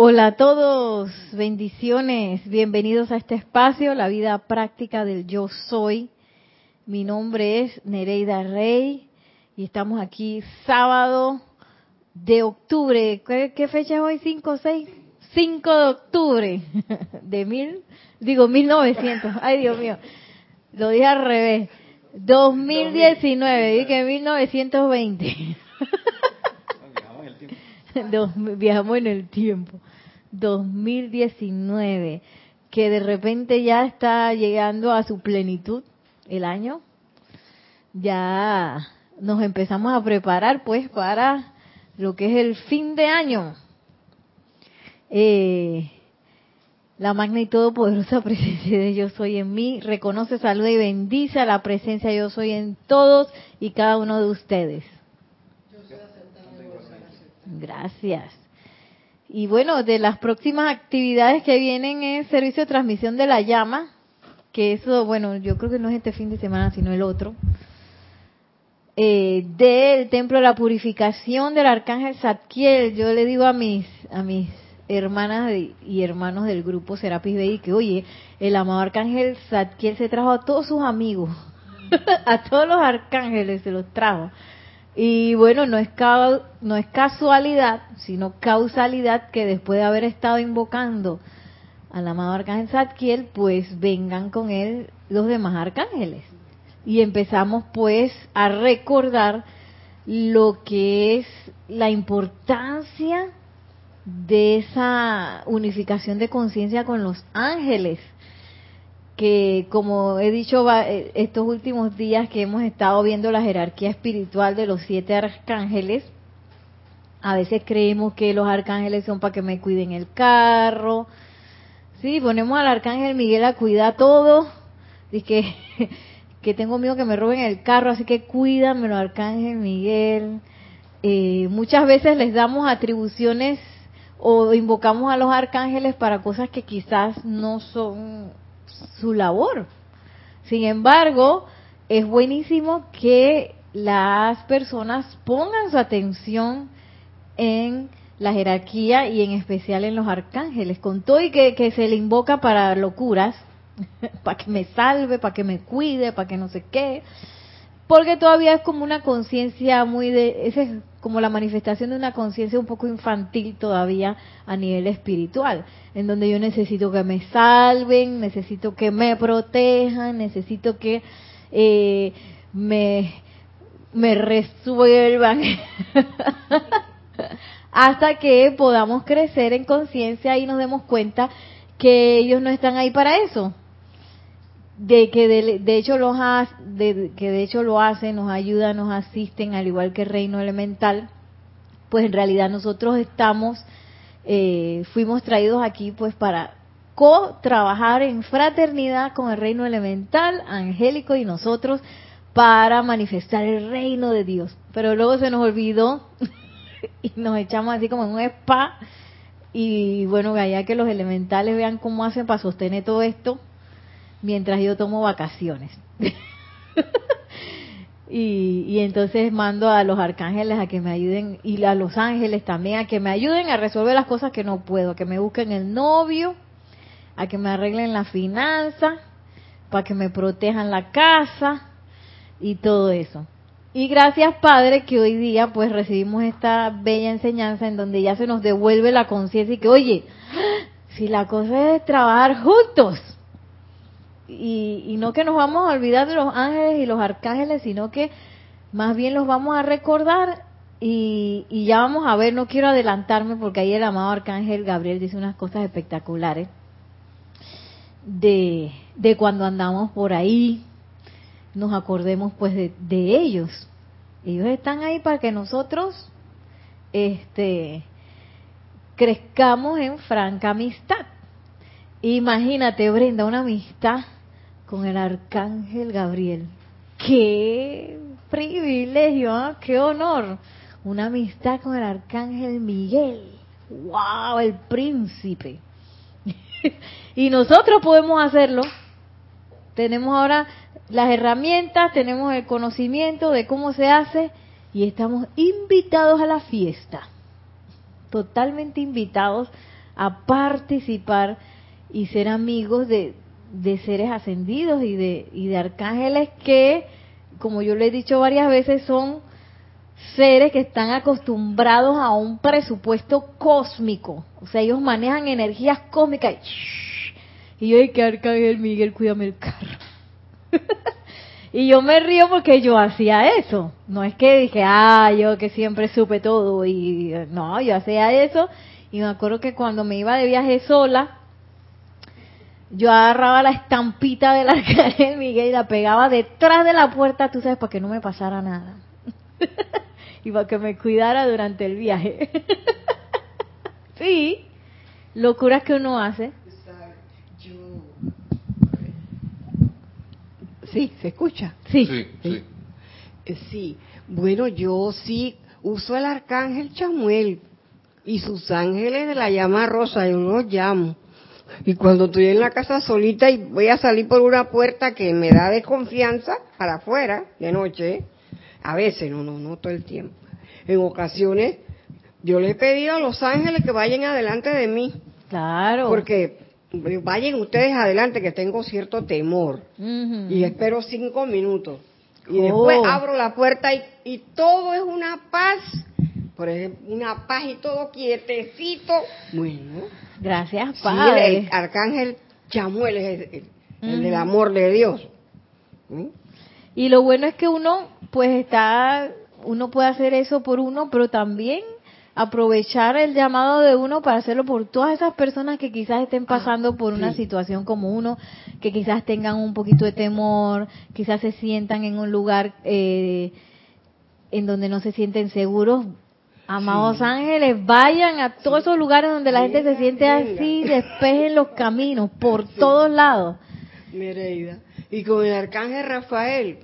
Hola a todos, bendiciones, bienvenidos a este espacio, la vida práctica del yo soy. Mi nombre es Nereida Rey y estamos aquí sábado de octubre. ¿Qué fecha es hoy? ¿5 o 6? 5 de octubre de 1900. Ay, Dios mío, lo dije al revés. 2019, dije 1920. Viajamos en el tiempo. 2019, que de repente ya está llegando a su plenitud el año. Ya nos empezamos a preparar pues para lo que es el fin de año. La magna y todopoderosa presencia de Yo Soy en mí reconoce, saluda y bendice a la presencia Yo Soy en todos y cada uno de ustedes. Gracias. Y bueno, de las próximas actividades que vienen es servicio de transmisión de la llama, que eso, bueno, yo creo que no es este fin de semana, sino el otro. Del Templo de la Purificación del Arcángel Zadkiel. Yo le digo a mis hermanas y hermanos del grupo Serapis Bey que, oye, el amado Arcángel Zadkiel se trajo a todos sus amigos, a todos los arcángeles se los trajo. Y bueno, no es casualidad, sino causalidad que después de haber estado invocando al amado Arcángel Zadkiel, pues vengan con él los demás arcángeles. Y empezamos pues a recordar lo que es la importancia de esa unificación de conciencia con los ángeles, que como he dicho estos últimos días que hemos estado viendo la jerarquía espiritual de los 7 arcángeles, a veces creemos que los arcángeles son para que me cuiden el carro. Sí, ponemos al Arcángel Miguel a cuidar todo, dice que tengo miedo que me roben el carro, así que cuídamelo, Arcángel Miguel. Muchas veces les damos atribuciones o invocamos a los arcángeles para cosas que quizás no son su labor. Sin embargo, es buenísimo que las personas pongan su atención en la jerarquía y en especial en los arcángeles, con todo y que se le invoca para locuras, para que me salve, para que me cuide, para que no sé qué, porque todavía es como una conciencia esa es como la manifestación de una conciencia un poco infantil todavía a nivel espiritual, en donde yo necesito que me salven, necesito que me protejan, necesito que me resuelvan, hasta que podamos crecer en conciencia y nos demos cuenta que ellos no están ahí para eso. De hecho lo hacen, nos ayudan, nos asisten, al igual que el reino elemental. Pues en realidad nosotros fuimos traídos aquí pues para co-trabajar en fraternidad con el reino elemental, angélico y nosotros, para manifestar el reino de Dios. Pero luego se nos olvidó y nos echamos así como en un spa, y bueno, allá que los elementales vean cómo hacen para sostener todo esto mientras yo tomo vacaciones. y entonces mando a los arcángeles a que me ayuden, y a los ángeles también a que me ayuden a resolver las cosas que no puedo, a que me busquen el novio, a que me arreglen la finanza, para que me protejan la casa y todo eso. Y gracias, Padre, que hoy día pues recibimos esta bella enseñanza en donde ya se nos devuelve la conciencia y que, oye, si la cosa es trabajar juntos. Y no que nos vamos a olvidar de los ángeles y los arcángeles, sino que más bien los vamos a recordar y ya vamos a ver. No quiero adelantarme porque ahí el amado Arcángel Gabriel dice unas cosas espectaculares de cuando andamos por ahí, nos acordemos pues de ellos. Ellos están ahí para que nosotros crezcamos en franca amistad. Imagínate, Brenda, una amistad con el Arcángel Gabriel. ¡Qué privilegio! ¿Eh? ¡Qué honor! Una amistad con el Arcángel Miguel. ¡Wow! El príncipe. Y nosotros podemos hacerlo. Tenemos ahora las herramientas, tenemos el conocimiento de cómo se hace y estamos invitados a la fiesta. Totalmente invitados a participar y ser amigos de seres ascendidos y de arcángeles que, como yo le he dicho varias veces, son seres que están acostumbrados a un presupuesto cósmico. O sea, ellos manejan energías cósmicas. Y yo, que Arcángel Miguel, cuídame el carro. Y yo me río porque yo hacía eso. No es que dije, yo que siempre supe todo. Y no, yo hacía eso. Y me acuerdo que cuando me iba de viaje sola, yo agarraba la estampita del Arcángel Miguel y la pegaba detrás de la puerta, tú sabes, para que no me pasara nada. Y para que me cuidara durante el viaje. Sí, locuras que uno hace. Sí, ¿se escucha? Sí. Sí. Sí, bueno, yo sí uso el Arcángel Chamuel y sus ángeles de la llama rosa, yo los llamo. Y cuando estoy en la casa solita y voy a salir por una puerta que me da desconfianza para afuera, de noche, a veces, no todo el tiempo. En ocasiones, yo le he pedido a los ángeles que vayan adelante de mí. Claro. Porque vayan ustedes adelante, que tengo cierto temor. Uh-huh. Y espero 5 minutos. Y después abro la puerta y todo es una paz. Por ejemplo, una paz y todo quietecito. Bueno. Gracias, Padre. Sí, el Arcángel Chamuel es el del amor de Dios. ¿Mm? Y lo bueno es que uno puede hacer eso por uno, pero también aprovechar el llamado de uno para hacerlo por todas esas personas que quizás estén pasando por una situación como uno, que quizás tengan un poquito de temor, quizás se sientan en un lugar en donde no se sienten seguros. Amados ángeles, vayan a todos esos lugares donde la gente se siente así, despejen los caminos por todos lados. Nereida. Y con el Arcángel Rafael,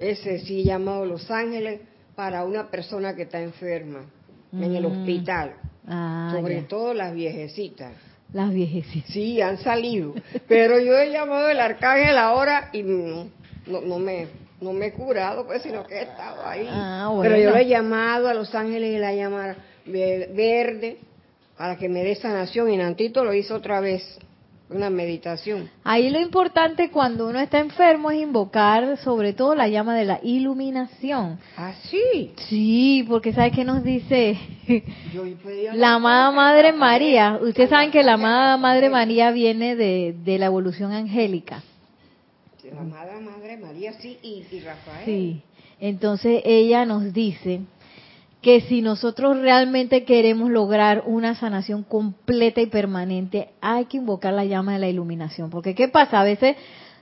ese sí llamado Los Ángeles, para una persona que está enferma en el hospital. Sobre todo las viejecitas. Las viejecitas. Sí, han salido. Pero yo he llamado el Arcángel ahora y no me he curado, pues, sino que he estado ahí. Bueno. Pero yo le he llamado a los ángeles y la llama verde para que me dé sanación. Y Nantito lo hizo otra vez, una meditación. Ahí lo importante cuando uno está enfermo es invocar sobre todo la llama de la iluminación. ¿Ah, sí? Sí, porque ¿sabes qué nos dice la amada Madre María? Ustedes saben que la amada Madre María viene de la evolución angélica. La amada Madre María, sí, y Rafael. Sí, entonces ella nos dice que si nosotros realmente queremos lograr una sanación completa y permanente, hay que invocar la llama de la iluminación. Porque ¿qué pasa? A veces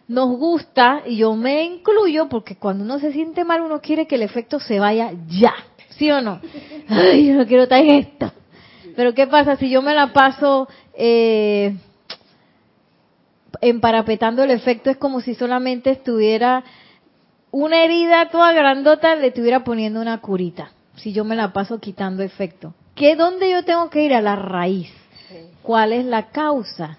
nos gusta, y yo me incluyo, porque cuando uno se siente mal, uno quiere que el efecto se vaya ya, ¿sí o no? Ay, yo no quiero estar en esto. Pero ¿qué pasa? Si yo me la paso emparapetando el efecto, es como si solamente estuviera una herida toda grandota, le estuviera poniendo una curita. Si yo me la paso quitando efecto, ¿dónde yo tengo que ir? A la raíz. ¿Cuál es la causa?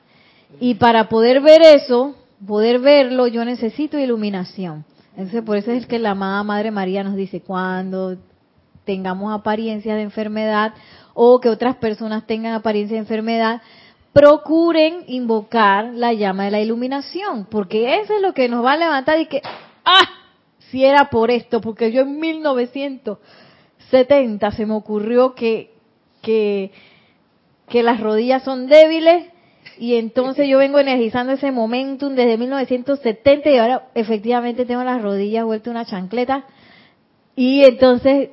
Y para poder ver eso, poder verlo, yo necesito iluminación. Entonces, por eso es que la amada Madre María nos dice, cuando tengamos apariencias de enfermedad o que otras personas tengan apariencia de enfermedad, procuren invocar la llama de la iluminación, porque eso es lo que nos va a levantar y que, si era por esto, porque yo en 1970 se me ocurrió que las rodillas son débiles, y entonces yo vengo energizando ese momentum desde 1970 y ahora efectivamente tengo las rodillas vueltas una chancleta, y entonces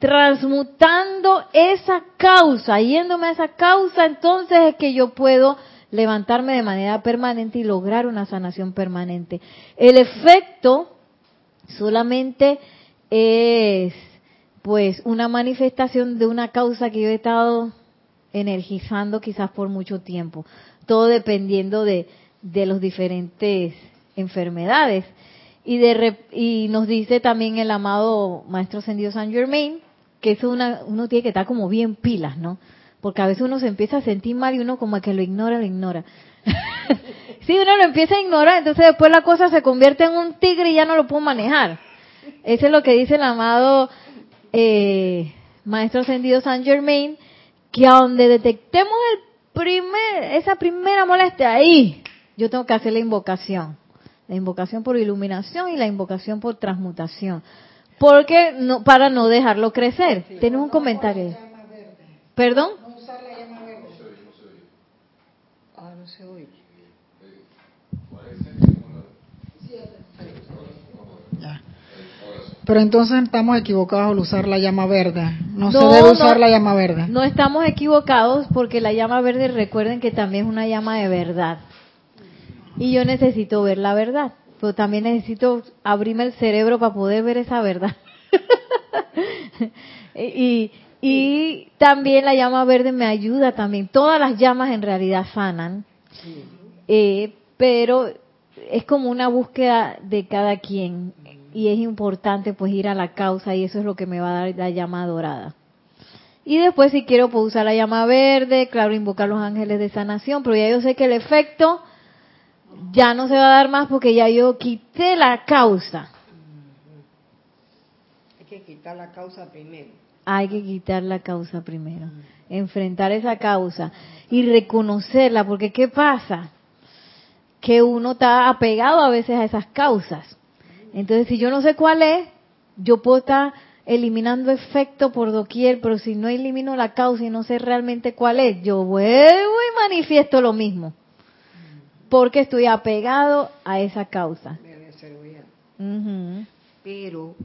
transmutando esa causa, yéndome a esa causa, entonces es que yo puedo levantarme de manera permanente y lograr una sanación permanente. El efecto solamente es, pues, una manifestación de una causa que yo he estado energizando quizás por mucho tiempo. Todo dependiendo de las diferentes enfermedades. Y nos dice también el amado Maestro Ascendido Saint Germain, que eso uno tiene que estar como bien pilas, ¿no? Porque a veces uno se empieza a sentir mal y uno como que lo ignora. Sí, uno lo empieza a ignorar, entonces después la cosa se convierte en un tigre y ya no lo puedo manejar. Eso es lo que dice el amado Maestro Ascendido Saint Germain, que a donde detectemos el esa primera molestia ahí, yo tengo que hacer la invocación por iluminación y la invocación por transmutación, porque no, para no dejarlo crecer. Sí. ¿Tienes un comentario? ¿Perdón? No usar la llama verde. Ah, no se oye. Pero entonces estamos equivocados al usar la llama verde. No se debe usar la llama verde. No estamos equivocados porque la llama verde, recuerden que también es una llama de verdad. Y yo necesito ver la verdad, pero también necesito abrirme el cerebro para poder ver esa verdad. y también la llama verde me ayuda también. Todas las llamas en realidad sanan, pero es como una búsqueda de cada quien. Y es importante pues ir a la causa y eso es lo que me va a dar la llama dorada. Y después si quiero puedo usar la llama verde, claro, invocar los ángeles de sanación, pero ya yo sé que el efecto ya no se va a dar más porque ya yo quité la causa. Hay que quitar la causa primero. Hay que quitar la causa primero. Enfrentar esa causa y reconocerla, porque ¿qué pasa? Que uno está apegado a veces a esas causas. Entonces, si yo no sé cuál es, yo puedo estar eliminando efecto por doquier, pero si no elimino la causa y no sé realmente cuál es, yo vuelvo y manifiesto lo mismo, porque estoy apegado a esa causa. Pero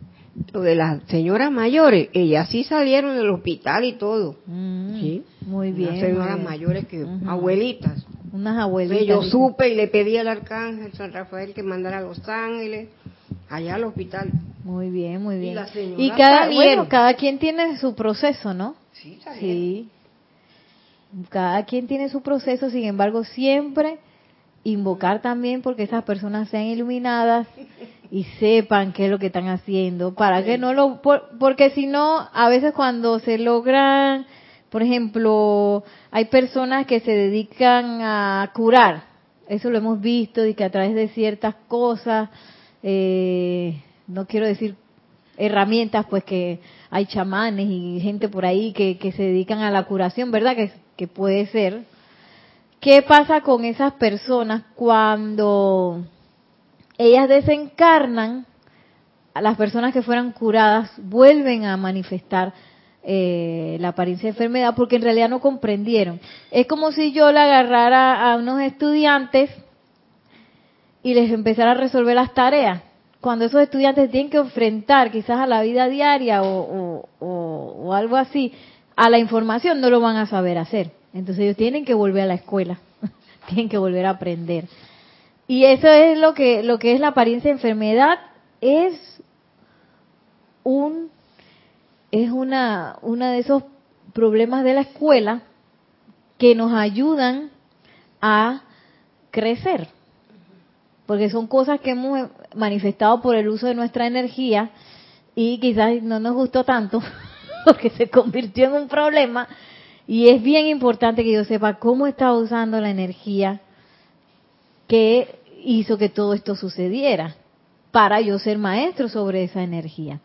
lo de las señoras mayores, ellas sí salieron del hospital y todo. ¿Sí? Muy bien. Las señoras mayores que abuelitas. Unas abuelitas. Yo supe y le pedí al arcángel San Rafael que mandara a Los Ángeles. Allá al hospital. Muy bien, muy bien. Y cada quien tiene su proceso, ¿no? Sí, sí. Cada quien tiene su proceso, sin embargo, siempre invocar también porque esas personas sean iluminadas y sepan qué es lo que están haciendo, para que no lo... Porque si no, a veces cuando se logran, por ejemplo, hay personas que se dedican a curar, eso lo hemos visto, y que a través de ciertas cosas... no quiero decir herramientas, pues que hay chamanes y gente por ahí que se dedican a la curación, ¿verdad? Que puede ser. ¿Qué pasa con esas personas cuando ellas desencarnan? A las personas que fueran curadas vuelven a manifestar la apariencia de enfermedad porque en realidad no comprendieron. Es como si yo le agarrara a unos estudiantes y les empezar a resolver las tareas, cuando esos estudiantes tienen que enfrentar quizás a la vida diaria o algo así, a la información no lo van a saber hacer. Entonces ellos tienen que volver a la escuela, tienen que volver a aprender. Y eso es lo que es la apariencia de enfermedad, es una de esos problemas de la escuela que nos ayudan a crecer. Porque son cosas que hemos manifestado por el uso de nuestra energía y quizás no nos gustó tanto porque se convirtió en un problema. Y es bien importante que yo sepa cómo estaba usando la energía que hizo que todo esto sucediera para yo ser maestro sobre esa energía.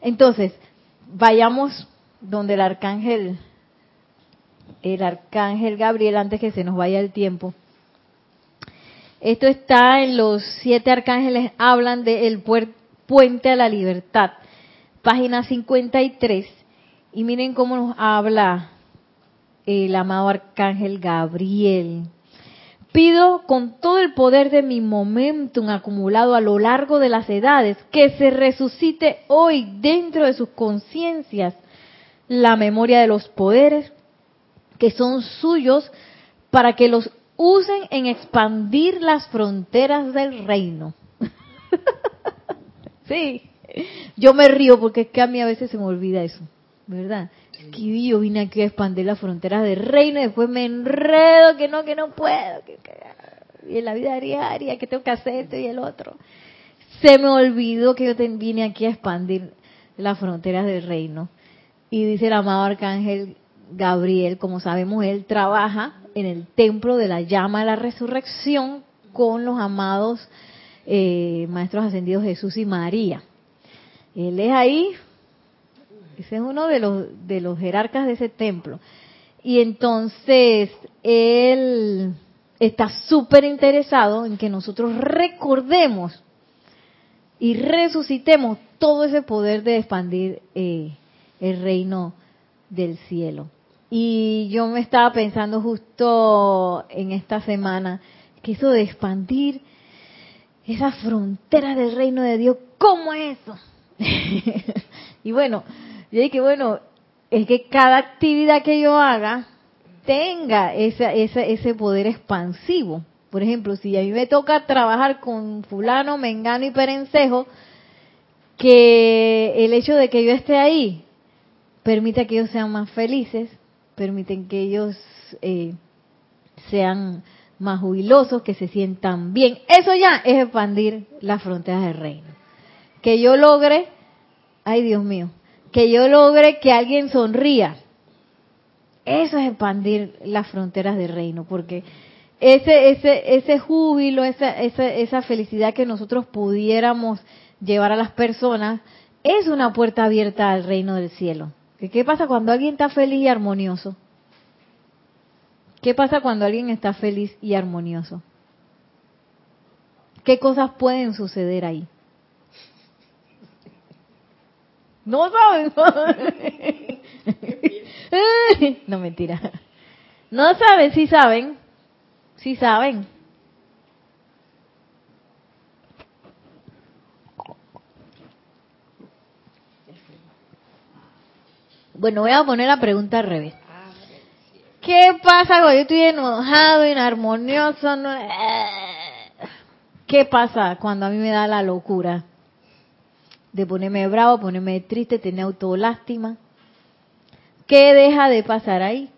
Entonces, vayamos donde el arcángel Gabriel, antes que se nos vaya el tiempo. Esto está en Los 7 arcángeles hablan de el puente a la libertad, página 53, y miren cómo nos habla el amado arcángel Gabriel. Pido con todo el poder de mi momentum acumulado a lo largo de las edades que se resucite hoy dentro de sus conciencias la memoria de los poderes que son suyos para que los usen en expandir las fronteras del reino. Sí, yo me río porque es que a mí a veces se me olvida eso, ¿verdad? Es que yo vine aquí a expandir las fronteras del reino y después me enredo que no puedo, y en la vida diaria que tengo que hacer esto y el otro. Se me olvidó que yo vine aquí a expandir las fronteras del reino. Y dice el amado arcángel Gabriel, como sabemos, él trabaja en el templo de la llama de la resurrección con los amados maestros ascendidos Jesús y María. Él es ahí, ese es uno de los jerarcas de ese templo. Y entonces él está súper interesado en que nosotros recordemos y resucitemos todo ese poder de expandir el reino del cielo. Y yo me estaba pensando justo en esta semana que eso de expandir esas fronteras del reino de Dios, ¿cómo es eso? Y bueno, yo dije, bueno, es que cada actividad que yo haga tenga ese poder expansivo. Por ejemplo, si a mí me toca trabajar con fulano, mengano y perencejo, que el hecho de que yo esté ahí permita que ellos sean más felices, permiten que ellos sean más jubilosos, que se sientan bien. Eso ya es expandir las fronteras del reino. Que yo logre, ay Dios mío, que yo logre que alguien sonría. Eso es expandir las fronteras del reino, porque ese júbilo, esa felicidad que nosotros pudiéramos llevar a las personas, es una puerta abierta al reino del cielo. ¿Qué pasa cuando alguien está feliz y armonioso? ¿Qué pasa cuando alguien está feliz y armonioso? ¿Qué cosas pueden suceder ahí? No saben. No, mentira. No saben, sí saben. Sí saben. Bueno, voy a poner la pregunta al revés. ¿Qué pasa cuando yo estoy enojado, inarmonioso? No... ¿Qué pasa cuando a mí me da la locura de ponerme bravo, ponerme triste, tener autolástima? ¿Qué deja de pasar ahí?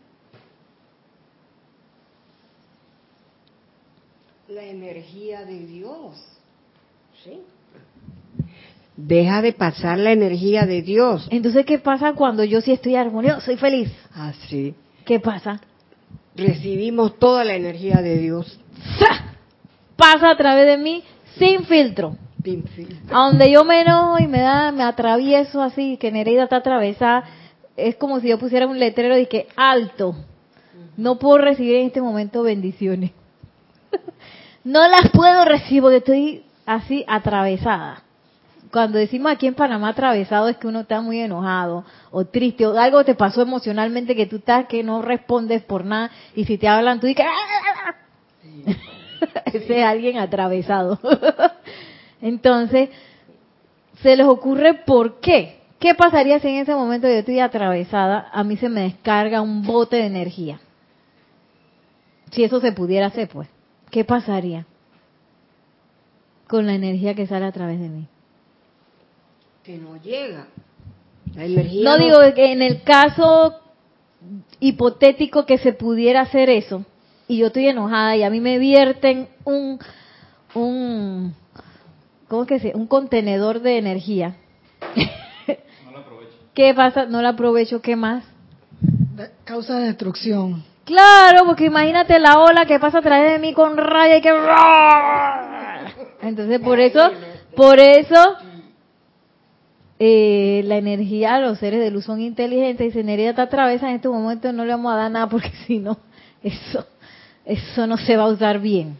La energía de Dios. Sí. Deja de pasar la energía de Dios. Entonces, ¿qué pasa cuando yo sí estoy armonioso, soy feliz? Así. ¿Qué pasa? Recibimos toda la energía de Dios. ¡Sah! Pasa a través de mí sin filtro. Sin filtro. A donde yo me enojo y me atravieso así, que Nereida está atravesada, es como si yo pusiera un letrero y que alto. No puedo recibir en este momento bendiciones. No las puedo recibir porque estoy así atravesada. Cuando decimos aquí en Panamá atravesado es que uno está muy enojado o triste o algo te pasó emocionalmente que tú estás que no respondes por nada y si te hablan tú dices ¡ah! Sí. Ese es alguien atravesado. Entonces, se les ocurre por qué. ¿Qué pasaría si en ese momento yo estoy atravesada, a mí se me descarga un bote de energía? Si eso se pudiera hacer, pues, ¿qué pasaría con la energía que sale a través de mí? Que no llega. La energía no digo que en el caso hipotético que se pudiera hacer eso y yo estoy enojada y a mí me vierten ¿cómo es que se? Un contenedor de energía. No la aprovecho. ¿Qué pasa? No la aprovecho, ¿qué más? Causa de destrucción. Claro, porque imagínate la ola que pasa a través de mí con raya y que entonces por eso la energía, los seres de luz son inteligentes y si Nereida está atravesada en este momento no le vamos a dar nada porque si no, eso no se va a usar bien.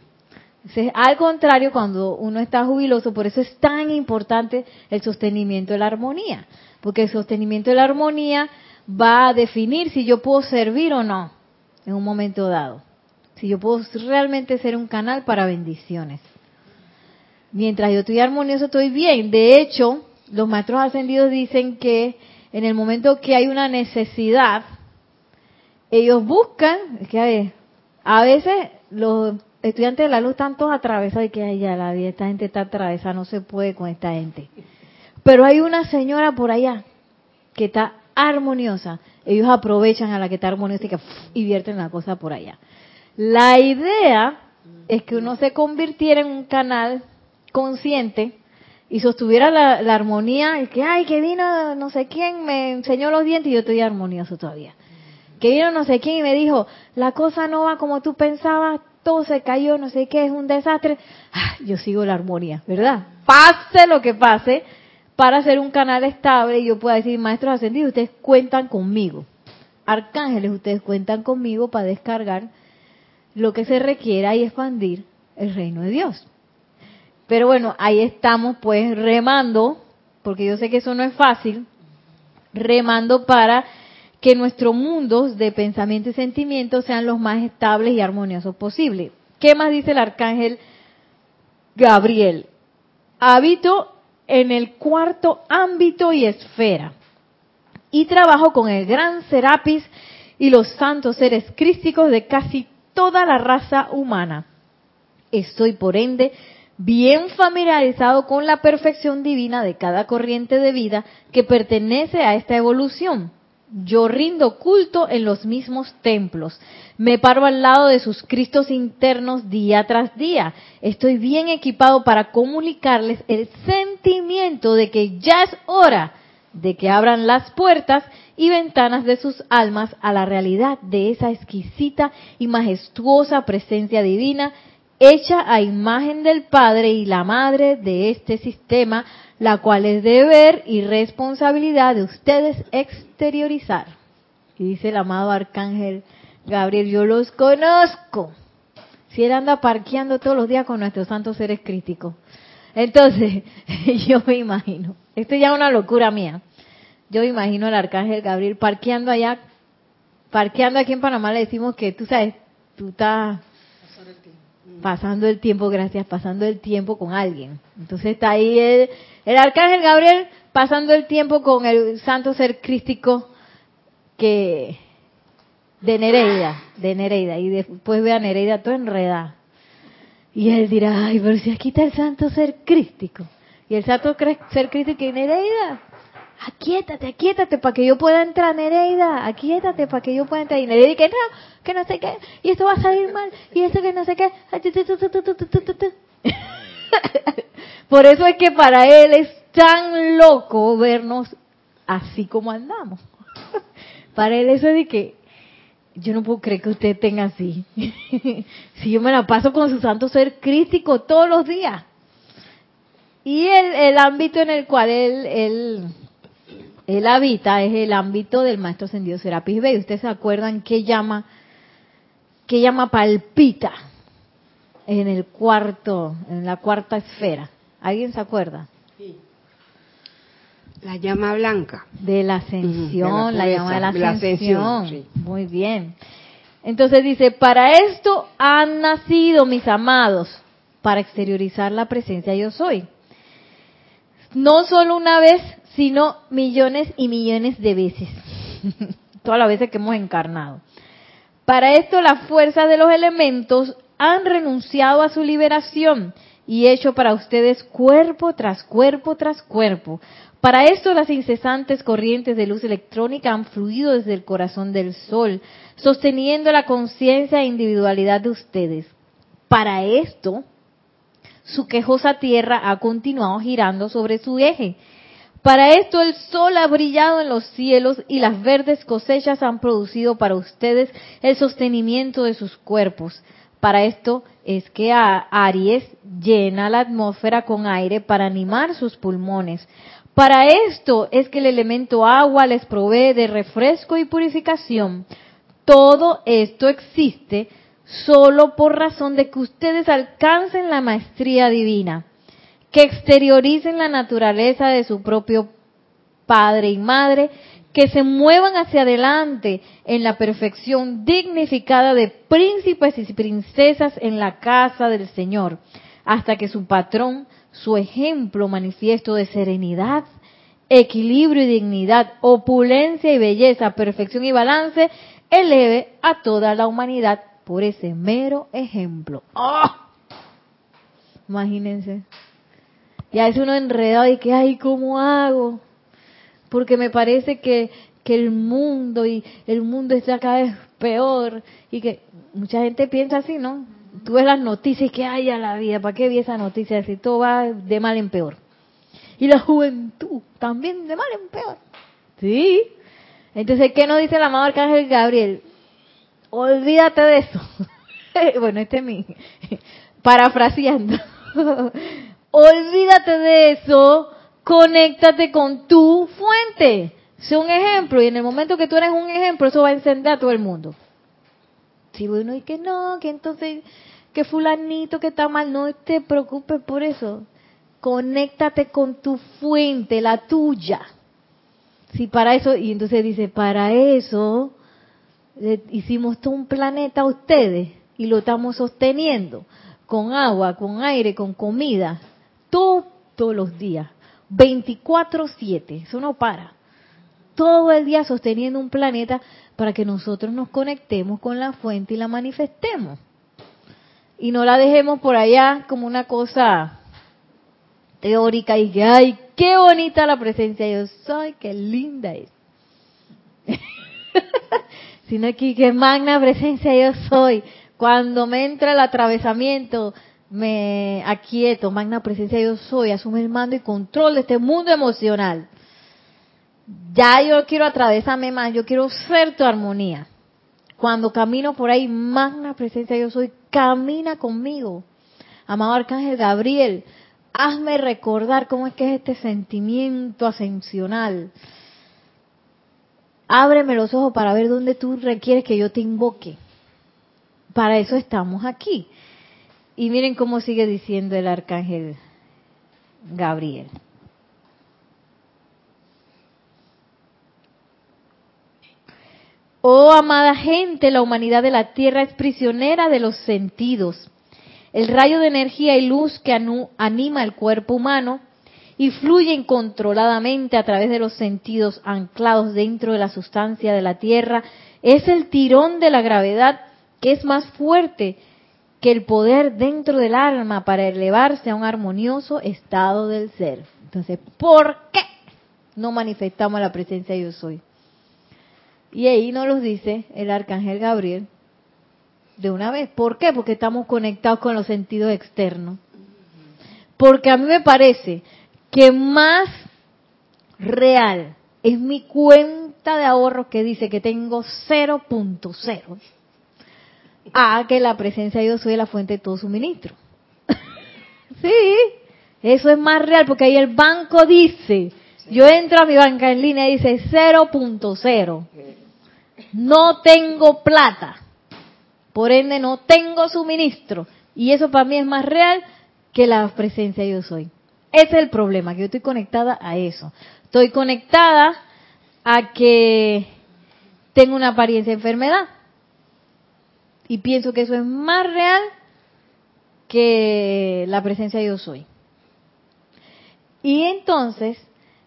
Entonces, al contrario, cuando uno está jubiloso, por eso es tan importante el sostenimiento de la armonía, porque el sostenimiento de la armonía va a definir si yo puedo servir o no en un momento dado, si yo puedo realmente ser un canal para bendiciones. Mientras yo estoy armonioso estoy bien, de hecho... Los maestros ascendidos dicen que en el momento que hay una necesidad, ellos buscan, es que a veces los estudiantes de la luz están todos atravesados y que ay, ya la vida, esta gente está atravesada, no se puede con esta gente. Pero hay una señora por allá que está armoniosa, ellos aprovechan a la que está armoniosa y vierten la cosa por allá. La idea es que uno se convirtiera en un canal consciente y sostuviera la armonía, es que, ay, que vino no sé quién, me enseñó los dientes y yo estoy armonioso todavía. Que vino no sé quién y me dijo, la cosa no va como tú pensabas, todo se cayó, no sé qué, es un desastre. Ah, yo sigo la armonía, ¿verdad? Pase lo que pase, para hacer un canal estable, yo pueda decir, maestros ascendidos, ustedes cuentan conmigo. arcángeles, ustedes cuentan conmigo para descargar lo que se requiera y expandir el reino de Dios. Pero bueno, ahí estamos pues remando, porque yo sé que eso no es fácil, remando para que nuestros mundos de pensamiento y sentimientos sean los más estables y armoniosos posible. ¿Qué más dice el arcángel Gabriel? Habito en el cuarto ámbito y esfera y trabajo con el gran Serapis y los santos seres crísticos de casi toda la raza humana. Estoy por ende bien familiarizado con la perfección divina de cada corriente de vida que pertenece a esta evolución. Yo rindo culto en los mismos templos. Me paro al lado de sus cristos internos día tras día. Estoy bien equipado para comunicarles el sentimiento de que ya es hora de que abran las puertas y ventanas de sus almas a la realidad de esa exquisita y majestuosa presencia divina hecha a imagen del Padre y la Madre de este sistema, la cual es deber y responsabilidad de ustedes exteriorizar. Y dice el amado arcángel Gabriel, yo los conozco. Si él anda parqueando todos los días con nuestros santos seres críticos. Entonces, yo me imagino, esto ya es una locura mía, yo me imagino al arcángel Gabriel parqueando allá, parqueando aquí en Panamá le decimos que tú sabes, tú estás pasando el tiempo, gracias, pasando el tiempo con alguien. Entonces está ahí el arcángel Gabriel pasando el tiempo con el santo ser crístico que de Nereida, y después ve a Nereida toda enredada. Y él dirá, ay, pero si aquí está el santo ser crístico. Y el santo ser crístico y Nereida, aquíétate para que yo pueda entrar, Nereida, aquíétate para que yo pueda entrar. Y Nereida dice, no, que no sé qué, y esto va a salir mal, y esto que no sé qué. Por eso es que para él es tan loco vernos así como andamos. Para él eso es de que, yo no puedo creer que usted tenga así. Si yo me la paso con su santo ser crítico todos los días. Y el ámbito en el cual él habita es el ámbito del Maestro Ascendido Serapis Bey. ¿Ustedes se acuerdan qué llama palpita en el cuarto, en la cuarta esfera? ¿Alguien se acuerda? Sí. La llama blanca. De la ascensión, de la pureza, llama de la ascensión. Sí. Muy bien. Entonces dice, para esto han nacido, mis amados, para exteriorizar la presencia yo soy. No solo una vez, sino millones y millones de veces. Todas las veces que hemos encarnado. Para esto las fuerzas de los elementos han renunciado a su liberación y hecho para ustedes cuerpo tras cuerpo tras cuerpo. Para esto las incesantes corrientes de luz electrónica han fluido desde el corazón del sol, sosteniendo la conciencia e individualidad de ustedes. Para esto, su quejosa tierra ha continuado girando sobre su eje. Para esto el sol ha brillado en los cielos y las verdes cosechas han producido para ustedes el sostenimiento de sus cuerpos. Para esto es que Aries llena la atmósfera con aire para animar sus pulmones. Para esto es que el elemento agua les provee de refresco y purificación. Todo esto existe solo por razón de que ustedes alcancen la maestría divina, que exterioricen la naturaleza de su propio padre y madre, que se muevan hacia adelante en la perfección dignificada de príncipes y princesas en la casa del Señor, hasta que su patrón, su ejemplo manifiesto de serenidad, equilibrio y dignidad, opulencia y belleza, perfección y balance, eleve a toda la humanidad por ese mero ejemplo. ¡Oh! Imagínense. Ya es uno enredado y que, ay, ¿cómo hago? Porque me parece que el mundo está cada vez peor y que mucha gente piensa así, ¿no? Tú ves las noticias y que haya la vida, ¿para qué vi esa noticia? Si todo va de mal en peor. Y la juventud también de mal en peor. ¿Sí? Entonces, ¿qué nos dice el amado arcángel Gabriel? Olvídate de eso. Bueno, este es mi... parafraseando. Olvídate de eso, conéctate con tu fuente. Sé un ejemplo, y en el momento que tú eres un ejemplo, eso va a encender a todo el mundo. Si bueno, y que no, que entonces, que fulanito que está mal, no te preocupes por eso. Conéctate con tu fuente, la tuya. Si para eso, y entonces dice, para eso hicimos todo un planeta a ustedes y lo estamos sosteniendo con agua, con aire, con comida, todos los días, 24/7, eso no para. Todo el día sosteniendo un planeta para que nosotros nos conectemos con la fuente y la manifestemos. Y no la dejemos por allá como una cosa teórica y que, ay, qué bonita la presencia yo soy, qué linda es. Sino aquí, qué magna presencia yo soy. Cuando me entra el atravesamiento, me aquieto, magna presencia yo soy, asume el mando y control de este mundo emocional. Ya yo quiero atravesarme más, yo quiero ser tu armonía. Cuando camino por ahí, magna presencia yo soy, camina conmigo. Amado Arcángel Gabriel, hazme recordar cómo es que es este sentimiento ascensional. Ábreme los ojos para ver dónde tú requieres que yo te invoque. Para eso estamos aquí. Y miren cómo sigue diciendo el Arcángel Gabriel. Oh, amada gente, la humanidad de la Tierra es prisionera de los sentidos. El rayo de energía y luz que anima el cuerpo humano y fluye incontroladamente a través de los sentidos anclados dentro de la sustancia de la Tierra es el tirón de la gravedad que es más fuerte que el poder dentro del alma para elevarse a un armonioso estado del ser. Entonces, ¿por qué no manifestamos la presencia yo soy? Y ahí nos lo dice el Arcángel Gabriel. De una vez. ¿Por qué? Porque estamos conectados con los sentidos externos. Porque a mí me parece que más real es mi cuenta de ahorros que dice que tengo 0.0 a que la presencia de Dios soy la fuente de todo suministro. Sí, eso es más real porque ahí el banco dice, yo entro a mi banca en línea y dice 0.0. No tengo plata. Por ende, no tengo suministro. Y eso para mí es más real que la presencia yo soy. Ese es el problema, que yo estoy conectada a eso. Estoy conectada a que tengo una apariencia de enfermedad. Y pienso que eso es más real que la presencia yo soy. Y entonces,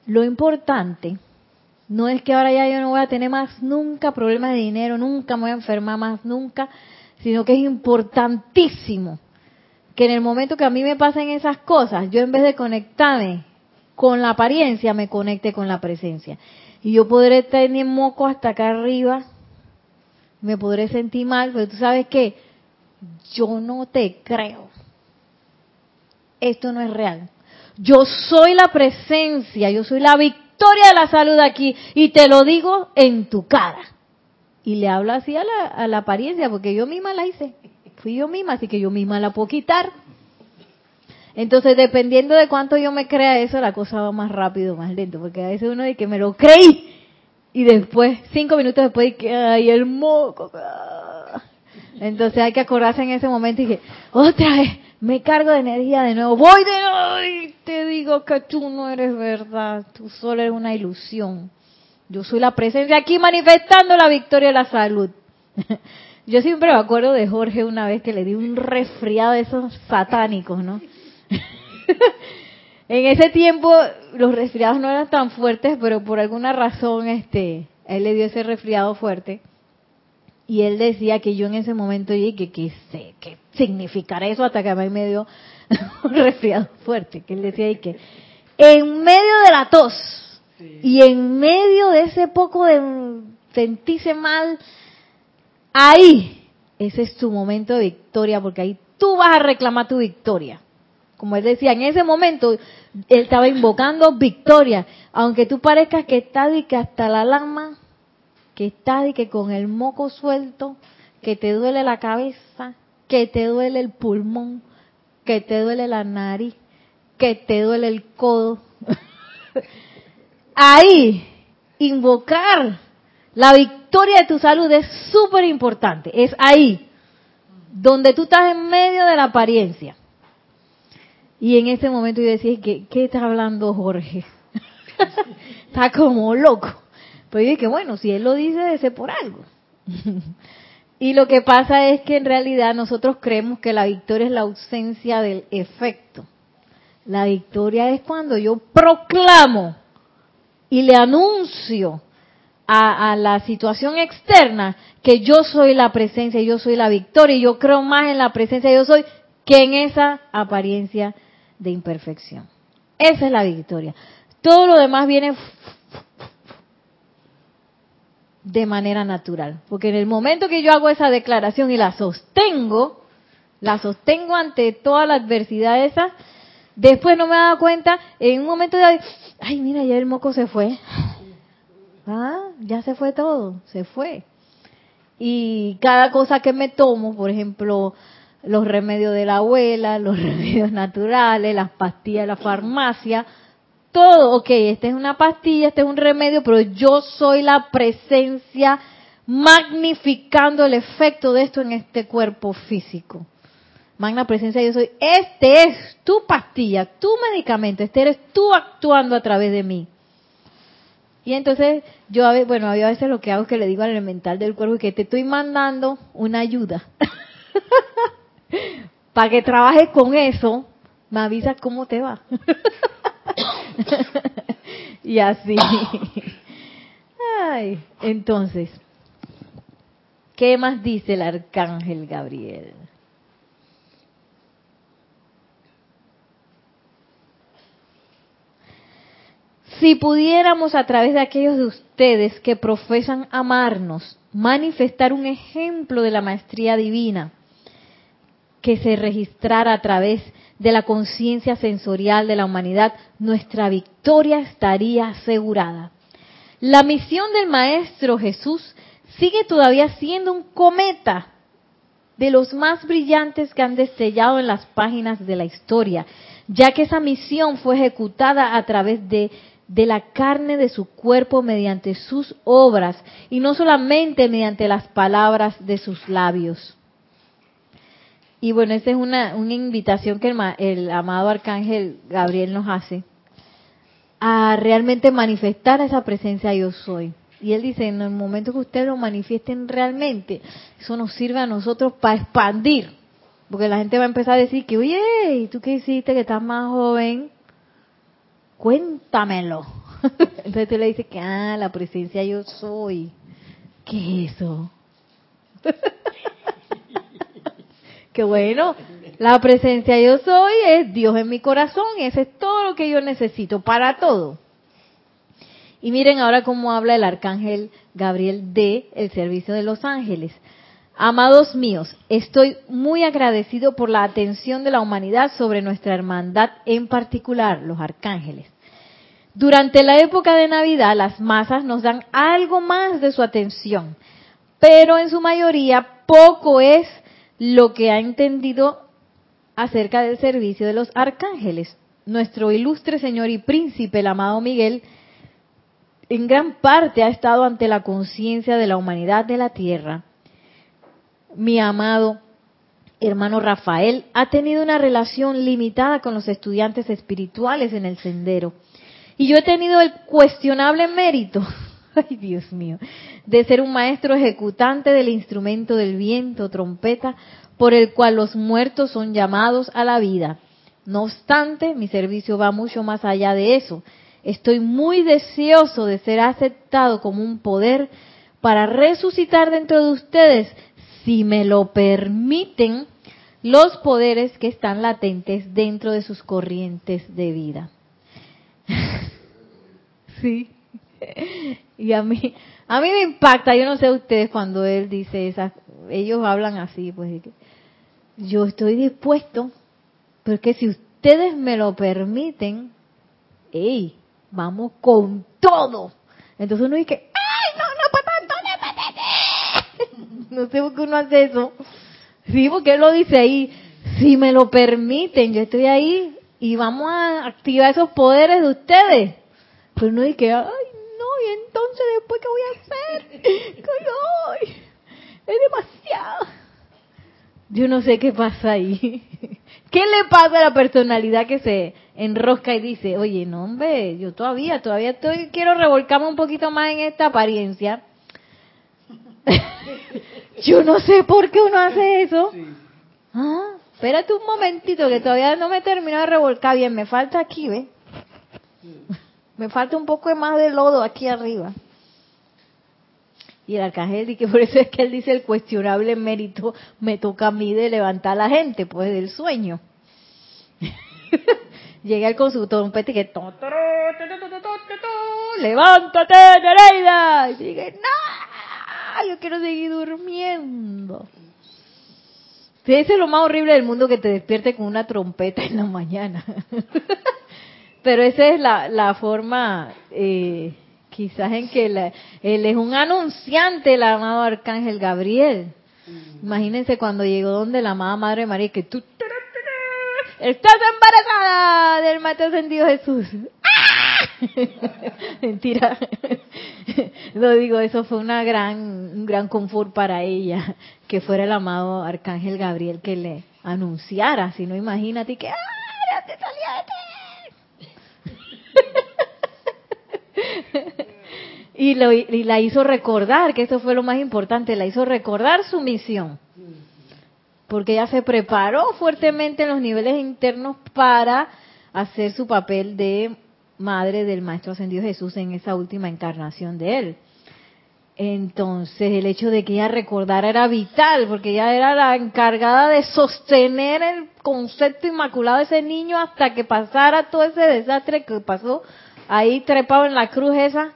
lo importante no es que ahora ya yo no voy a tener más nunca problemas de dinero, nunca me voy a enfermar más nunca, sino que es importantísimo que en el momento que a mí me pasen esas cosas, yo en vez de conectarme con la apariencia, me conecte con la presencia. Y yo podré tener moco hasta acá arriba, me podré sentir mal, pero tú sabes qué, yo no te creo. Esto no es real. Yo soy la presencia, yo soy la victoria. Historia de la salud aquí, y te lo digo en tu cara. Y le hablo así a la apariencia, porque yo misma la hice. Fui yo misma, así que yo misma la puedo quitar. Entonces, dependiendo de cuánto yo me crea eso, la cosa va más rápido, más lento, porque a veces uno dice que me lo creí, y después, 5 minutos después, dice, ay, el moco. Entonces hay que acordarse en ese momento y que, otra vez, me cargo de energía de nuevo, voy de nuevo y te digo que tú no eres verdad, tú solo eres una ilusión. Yo soy la presencia aquí manifestando la victoria de la salud. Yo siempre me acuerdo de Jorge una vez que le di un resfriado de esos satánicos, ¿no? En ese tiempo los resfriados no eran tan fuertes, pero por alguna razón él le dio ese resfriado fuerte. Y él decía que yo en ese momento dije que sé qué significará eso hasta que a mí me dio un resfriado fuerte. Que él decía que en medio de la tos y en medio de ese poco de sentirse mal, ahí ese es tu momento de victoria porque ahí tú vas a reclamar tu victoria. Como él decía, en ese momento él estaba invocando victoria. Aunque tú parezcas que estás y que hasta la lama, que estás y que con el moco suelto, que te duele la cabeza, que te duele el pulmón, que te duele la nariz, que te duele el codo. Ahí invocar la victoria de tu salud es súper importante. Es ahí donde tú estás en medio de la apariencia. Y en este momento yo decía, ¿qué está hablando Jorge? Está como loco. Pero yo dije, bueno, si él lo dice, debe ser por algo. Y lo que pasa es que en realidad nosotros creemos que la victoria es la ausencia del efecto. La victoria es cuando yo proclamo y le anuncio a la situación externa que yo soy la presencia, yo soy la victoria, y yo creo más en la presencia yo soy que en esa apariencia de imperfección. Esa es la victoria. Todo lo demás viene de manera natural, porque en el momento que yo hago esa declaración y la sostengo ante toda la adversidad esa, después no me he dado cuenta, en un momento de, ay, mira, ya el moco se fue. Ah, ya se fue todo, se fue. Y cada cosa que me tomo, por ejemplo, los remedios de la abuela, los remedios naturales, las pastillas de la farmacia, todo, ok, esta es una pastilla, este es un remedio, pero yo soy la presencia magnificando el efecto de esto en este cuerpo físico. Magna presencia yo soy, este es tu pastilla, tu medicamento, este eres tú actuando a través de mí. Y entonces yo a veces lo que hago es que le digo al elemental del cuerpo que te estoy mandando una ayuda. Para que trabajes con eso, me avisas cómo te va. Y así. Ay, entonces, ¿qué más dice el arcángel Gabriel? Si pudiéramos a través de aquellos de ustedes que profesan amarnos, manifestar un ejemplo de la maestría divina que se registrara a través de la conciencia sensorial de la humanidad, nuestra victoria estaría asegurada. La misión del Maestro Jesús sigue todavía siendo un cometa de los más brillantes que han destellado en las páginas de la historia, ya que esa misión fue ejecutada a través de la carne de su cuerpo mediante sus obras y no solamente mediante las palabras de sus labios. Y bueno, esa es una invitación que el amado arcángel Gabriel nos hace a realmente manifestar esa presencia yo soy. Y él dice, en el momento que ustedes lo manifiesten realmente, eso nos sirve a nosotros para expandir. Porque la gente va a empezar a decir que, oye, ¿y tú qué hiciste que estás más joven? Cuéntamelo. Entonces tú le dices que, la presencia yo soy. ¿Qué es eso? Que bueno, la presencia yo soy es Dios en mi corazón. Ese es todo lo que yo necesito para todo. Y miren ahora cómo habla el arcángel Gabriel de el servicio de los ángeles. Amados míos, estoy muy agradecido por la atención de la humanidad sobre nuestra hermandad, en particular los arcángeles. Durante la época de Navidad, las masas nos dan algo más de su atención, pero en su mayoría poco es lo que ha entendido acerca del servicio de los arcángeles. Nuestro ilustre señor y príncipe, el amado Miguel, en gran parte ha estado ante la conciencia de la humanidad de la tierra. Mi amado hermano Rafael ha tenido una relación limitada con los estudiantes espirituales en el sendero. Y yo he tenido el cuestionable mérito, ay Dios mío, de ser un maestro ejecutante del instrumento del viento, trompeta, por el cual los muertos son llamados a la vida. No obstante, mi servicio va mucho más allá de eso. Estoy muy deseoso de ser aceptado como un poder para resucitar dentro de ustedes, si me lo permiten, los poderes que están latentes dentro de sus corrientes de vida. Sí. Y a mí me impacta, yo no sé ustedes, cuando él dice esas, ellos hablan así, pues yo estoy dispuesto, porque si ustedes me lo permiten, ¡ey! Vamos con todo. Entonces uno dice, ¡ay, no para tanto! No sé por qué uno hace eso. Sí, porque él lo dice ahí. Si me lo permiten, yo estoy ahí y vamos a activar esos poderes de ustedes. Pero no dice que, ay, no, y entonces después, ¿qué voy a hacer? ¿Qué voy? Es demasiado. Yo no sé qué pasa ahí. ¿Qué le pasa a la personalidad que se enrosca y dice, oye, no, hombre, yo todavía estoy, quiero revolcarme un poquito más en esta apariencia? Yo no sé por qué uno hace eso. Sí. Ah, espérate un momentito, que todavía no me he terminado de revolcar bien. Me falta aquí, ¿ves? Me falta un poco más de lodo aquí arriba. Y el arcángel dice que por eso es que él dice el cuestionable mérito me toca a mí de levantar a la gente, pues, del sueño. Llega el consultor, un pete que levántate, Nereida. Y dije, no, yo quiero seguir durmiendo. Ese es lo más horrible del mundo, que te despierte con una trompeta en la mañana. Pero esa es la forma, quizás en que él es un anunciante, el amado Arcángel Gabriel. Imagínense cuando llegó donde la amada Madre María, que tú estás embarazada del Maestro Ascendido Jesús. ¡Ah! Mentira. Lo digo, eso fue un gran confort para ella, que fuera el amado Arcángel Gabriel que le anunciara. Si no, imagínate que ¡ah, ya te salía de ti! Y la hizo recordar, que eso fue lo más importante, la hizo recordar su misión, porque ella se preparó fuertemente en los niveles internos para hacer su papel de madre del Maestro Ascendido Jesús en esa última encarnación de él. Entonces el hecho de que ella recordara era vital, porque ella era la encargada de sostener el concepto inmaculado de ese niño hasta que pasara todo ese desastre que pasó ahí trepado en la cruz esa,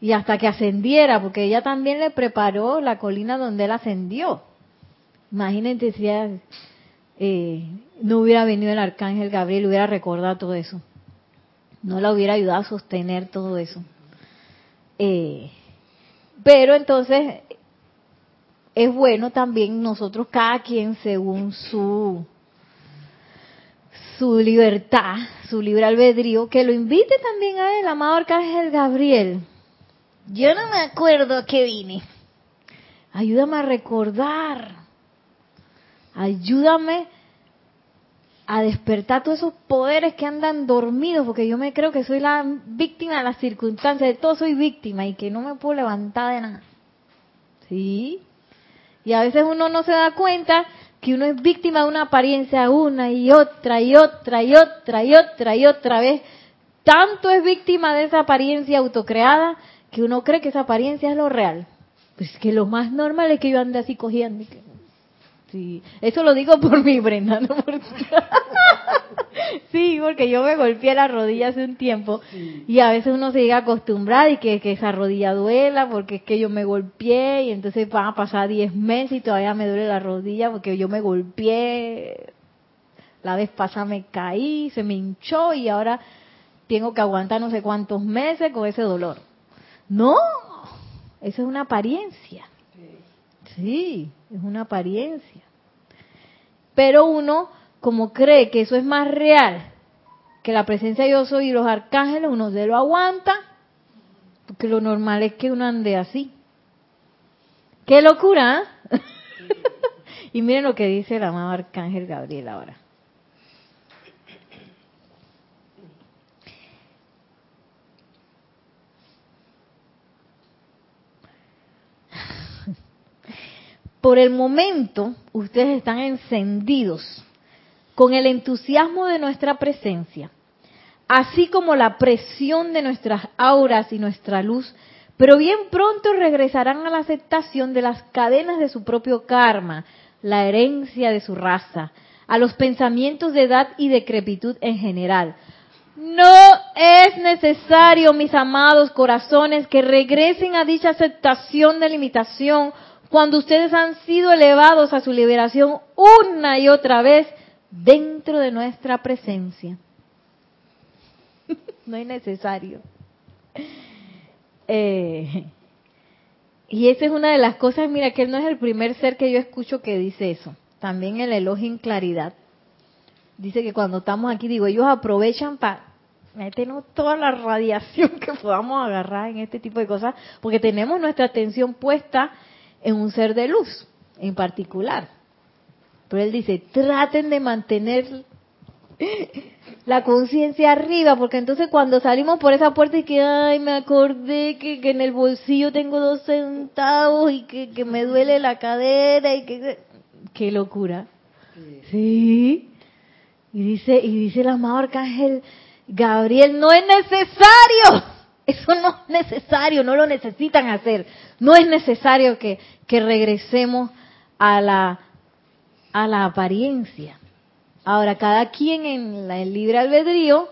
y hasta que ascendiera, porque ella también le preparó la colina donde él ascendió. Imagínense si ella, no hubiera venido el Arcángel Gabriel, hubiera recordado todo eso, no la hubiera ayudado a sostener todo eso. Pero entonces es bueno también nosotros, cada quien según su libertad, su libre albedrío, que lo invite también a el amado Arcángel Gabriel. Yo no me acuerdo a qué vine. Ayúdame a recordar. Ayúdame a despertar todos esos poderes que andan dormidos, porque yo me creo que soy la víctima de las circunstancias, de todo soy víctima y que no me puedo levantar de nada. ¿Sí? Y a veces uno no se da cuenta que uno es víctima de una apariencia una y otra y otra y otra y otra y otra vez. Tanto es víctima de esa apariencia autocreada que uno cree que esa apariencia es lo real. Pues que lo más normal es que yo ande así cogiendo. Sí, eso lo digo por mí, Brenda, ¿no? Sí, porque yo me golpeé la rodilla hace un tiempo, sí. Y a veces uno se llega a acostumbrar y que esa rodilla duela porque es que yo me golpeé, y entonces van a pasar 10 meses y todavía me duele la rodilla porque yo me golpeé. La vez pasada me caí, se me hinchó y ahora tengo que aguantar no sé cuántos meses con ese dolor. No, eso es una apariencia. Sí, es una apariencia. Pero uno, como cree que eso es más real que la presencia yo soy y los arcángeles, uno se lo aguanta, porque lo normal es que uno ande así. ¡Qué locura! ¿Eh? Y miren lo que dice el amado Arcángel Gabriel ahora. Por el momento, ustedes están encendidos con el entusiasmo de nuestra presencia, así como la presión de nuestras auras y nuestra luz, pero bien pronto regresarán a la aceptación de las cadenas de su propio karma, la herencia de su raza, a los pensamientos de edad y decrepitud en general. No es necesario, mis amados corazones, que regresen a dicha aceptación de limitación cuando ustedes han sido elevados a su liberación una y otra vez dentro de nuestra presencia. No es necesario. Y esa es una de las cosas, mira, que él no es el primer ser que yo escucho que dice eso. También el elogio en claridad. Dice que cuando estamos aquí, digo, ellos aprovechan para Métenos toda la radiación que podamos agarrar en este tipo de cosas, porque tenemos nuestra atención puesta en un ser de luz en particular. Pero él dice, traten de mantener la conciencia arriba, porque entonces cuando salimos por esa puerta y que, ay, me acordé que en el bolsillo tengo 2 centavos y que me duele la cadera y que... ¡Qué locura! Sí. Y dice el amado Arcángel Gabriel, no es necesario, eso no es necesario, no lo necesitan hacer, no es necesario que regresemos a la apariencia. Ahora, cada quien en el libre albedrío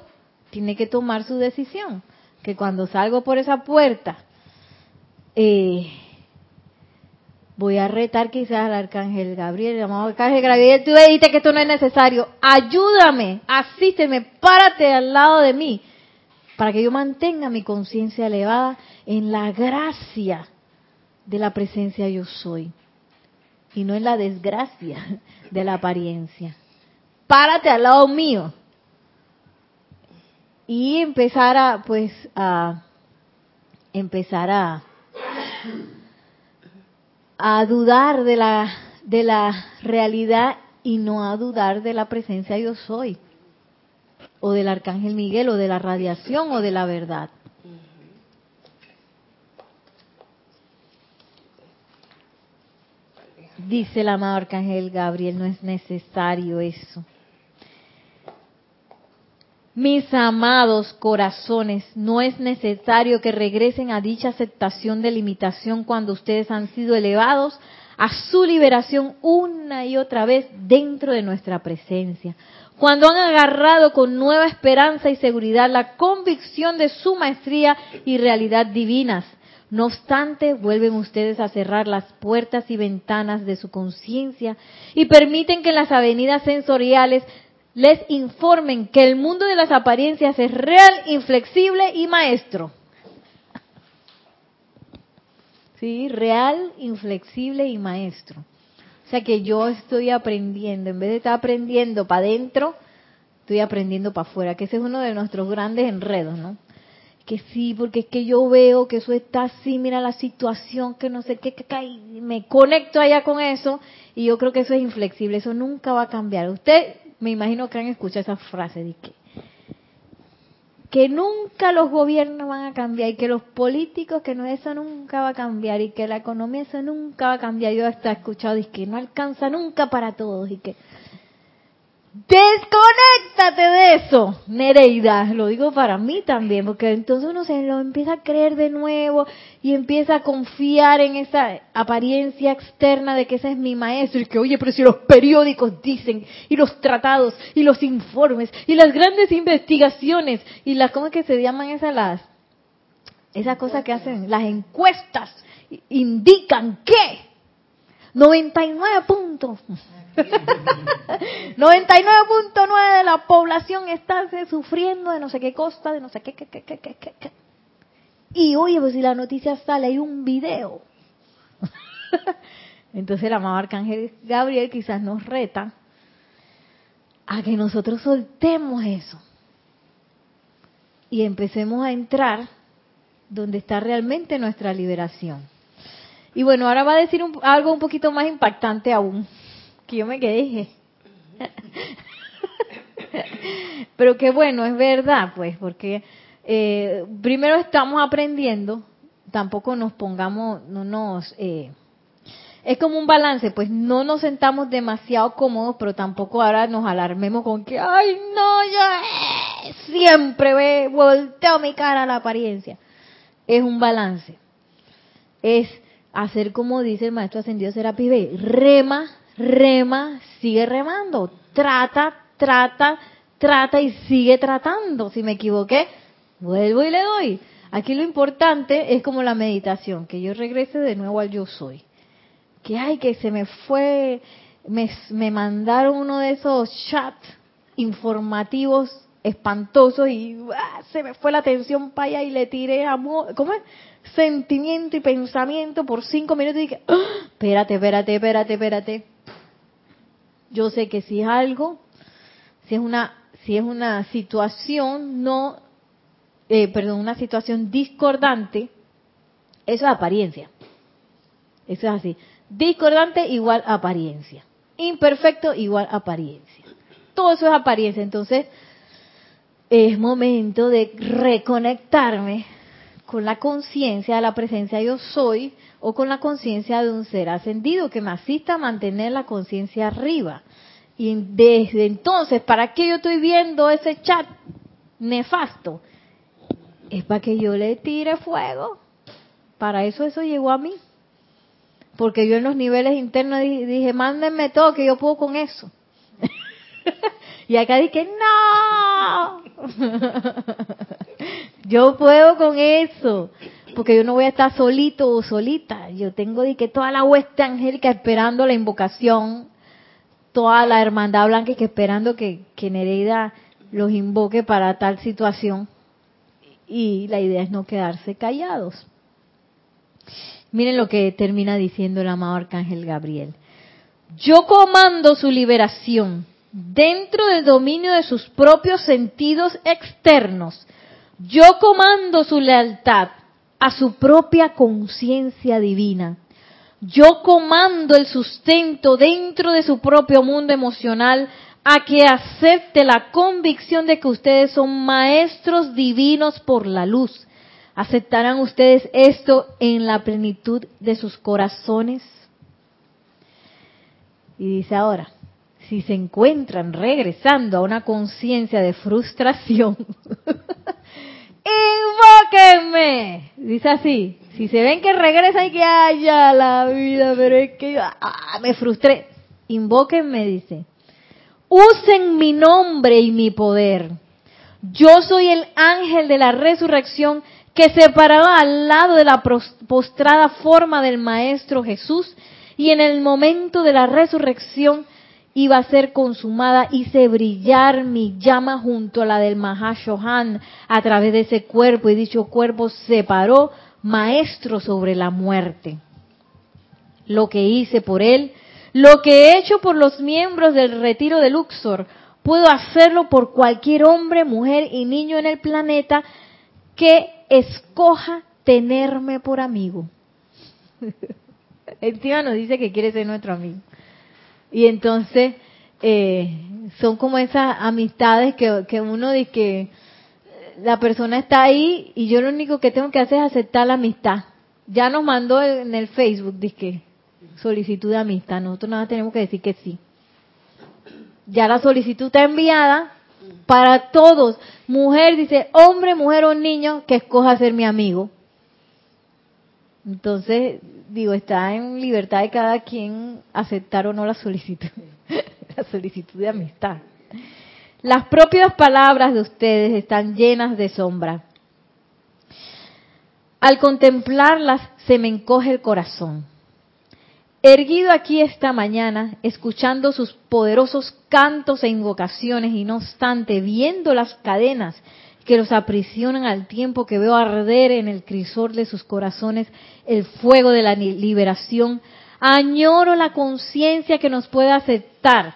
tiene que tomar su decisión, que cuando salgo por esa puerta voy a retar quizás al Arcángel Gabriel, el amado Arcángel Gabriel, tú dijiste que esto no es necesario, ayúdame, asísteme, párate al lado de mí, para que yo mantenga mi conciencia elevada en la gracia de la presencia yo soy, y no en la desgracia de la apariencia. Párate al lado mío y empezar a dudar de la realidad y no a dudar de la presencia yo soy o del Arcángel Miguel o de la radiación o de la verdad. Dice el amado Arcángel Gabriel, no es necesario eso. Mis amados corazones, no es necesario que regresen a dicha aceptación de limitación cuando ustedes han sido elevados a su liberación una y otra vez dentro de nuestra presencia. Cuando han agarrado con nueva esperanza y seguridad la convicción de su maestría y realidad divinas. No obstante, vuelven ustedes a cerrar las puertas y ventanas de su conciencia y permiten que las avenidas sensoriales les informen que el mundo de las apariencias es real, inflexible y maestro. Sí, real, inflexible y maestro. O sea que yo estoy aprendiendo, en vez de estar aprendiendo para adentro, estoy aprendiendo para afuera, que ese es uno de nuestros grandes enredos, ¿no? Que sí, porque es que yo veo que eso está así, mira la situación, que no sé qué, me conecto allá con eso, y yo creo que eso es inflexible, eso nunca va a cambiar. Usted... Me imagino que han escuchado esa frase de que nunca los gobiernos van a cambiar y que los políticos, que no, eso nunca va a cambiar y que la economía, eso nunca va a cambiar. Yo hasta he escuchado de que no alcanza nunca para todos y que... ¡Desconéctate de eso, Nereida! Lo digo para mí también, porque entonces uno se lo empieza a creer de nuevo y empieza a confiar en esa apariencia externa de que ese es mi maestro y que, oye, pero si los periódicos dicen, y los tratados, y los informes, y las grandes investigaciones, y las, ¿cómo es que se llaman esas cosas que hacen? Las encuestas indican que 99 puntos. 99.9 de la población está sufriendo de no sé qué cosa, de no sé qué. Y oye, pues si la noticia sale, hay un video. Entonces el amado Arcángel Gabriel quizás nos reta a que nosotros soltemos eso y empecemos a entrar donde está realmente nuestra liberación. Y bueno, ahora va a decir algo un poquito más impactante aún, que yo me quedé. Pero que bueno, es verdad, pues, porque primero estamos aprendiendo, tampoco nos pongamos, es como un balance, pues no nos sentamos demasiado cómodos, pero tampoco ahora nos alarmemos con que, ay, no, yo siempre volteo mi cara a la apariencia. Es un balance. Es hacer como dice el Maestro Ascendido Serapis Bey, rema, sigue remando, trata y sigue tratando. Si me equivoqué, vuelvo y le doy. Aquí lo importante es como la meditación, que yo regrese de nuevo al yo soy. Que ay, que se me fue, me mandaron uno de esos chats informativos espantosos y se me fue la atención para allá y le tiré amor, ¿cómo es? Sentimiento y pensamiento por 5 minutos y dije, espérate. Yo sé que si es una situación, no una situación discordante, eso es apariencia. Eso es así. Discordante igual apariencia. Imperfecto igual apariencia. Todo eso es apariencia. Entonces, es momento de reconectarme con la conciencia de la presencia yo soy o con la conciencia de un ser ascendido que me asista a mantener la conciencia arriba. Y desde entonces, ¿para qué yo estoy viendo ese chat nefasto? Es para que yo le tire fuego. Para eso llegó a mí. Porque yo en los niveles internos dije, mándenme todo que yo puedo con eso. Y acá dije, no, yo puedo con eso. Porque yo no voy a estar solito o solita. Yo tengo dije, toda la hueste angélica esperando la invocación. Toda la hermandad blanca que esperando que Nereida los invoque para tal situación. Y la idea es no quedarse callados. Miren lo que termina diciendo el amado Arcángel Gabriel. Yo comando su liberación dentro del dominio de sus propios sentidos externos. Yo comando su lealtad a su propia conciencia divina. Yo comando el sustento dentro de su propio mundo emocional a que acepte la convicción de que ustedes son maestros divinos por la luz. ¿Aceptarán ustedes esto en la plenitud de sus corazones? Y dice ahora, si se encuentran regresando a una conciencia de frustración, ¡invóquenme! Dice así, si se ven que regresan y que ¡ay, ya la vida! Pero es que yo me frustré. Invóquenme, dice. Usen mi nombre y mi poder. Yo soy el ángel de la resurrección que se paraba al lado de la postrada forma del Maestro Jesús y en el momento de la resurrección iba a ser consumada. Hice brillar mi llama junto a la del Mahashohan a través de ese cuerpo y dicho cuerpo se paró maestro sobre la muerte. Lo que hice por él, lo que he hecho por los miembros del retiro de Luxor, puedo hacerlo por cualquier hombre, mujer y niño en el planeta que escoja tenerme por amigo. Encima nos dice que quiere ser nuestro amigo. Y entonces son como esas amistades que uno dice que la persona está ahí y yo lo único que tengo que hacer es aceptar la amistad. Ya nos mandó en el Facebook, dice que solicitud de amistad. Nosotros nada tenemos que decir que sí. Ya la solicitud está enviada para todos. Mujer, dice, hombre, mujer o niño, que escoja ser mi amigo. Entonces, digo, está en libertad de cada quien aceptar o no la solicitud. La solicitud de amistad. Las propias palabras de ustedes están llenas de sombra. Al contemplarlas, se me encoge el corazón. Erguido aquí esta mañana, escuchando sus poderosos cantos e invocaciones, y no obstante, viendo las cadenas que los aprisionan al tiempo que veo arder en el crisol de sus corazones el fuego de la liberación, añoro la conciencia que nos pueda aceptar,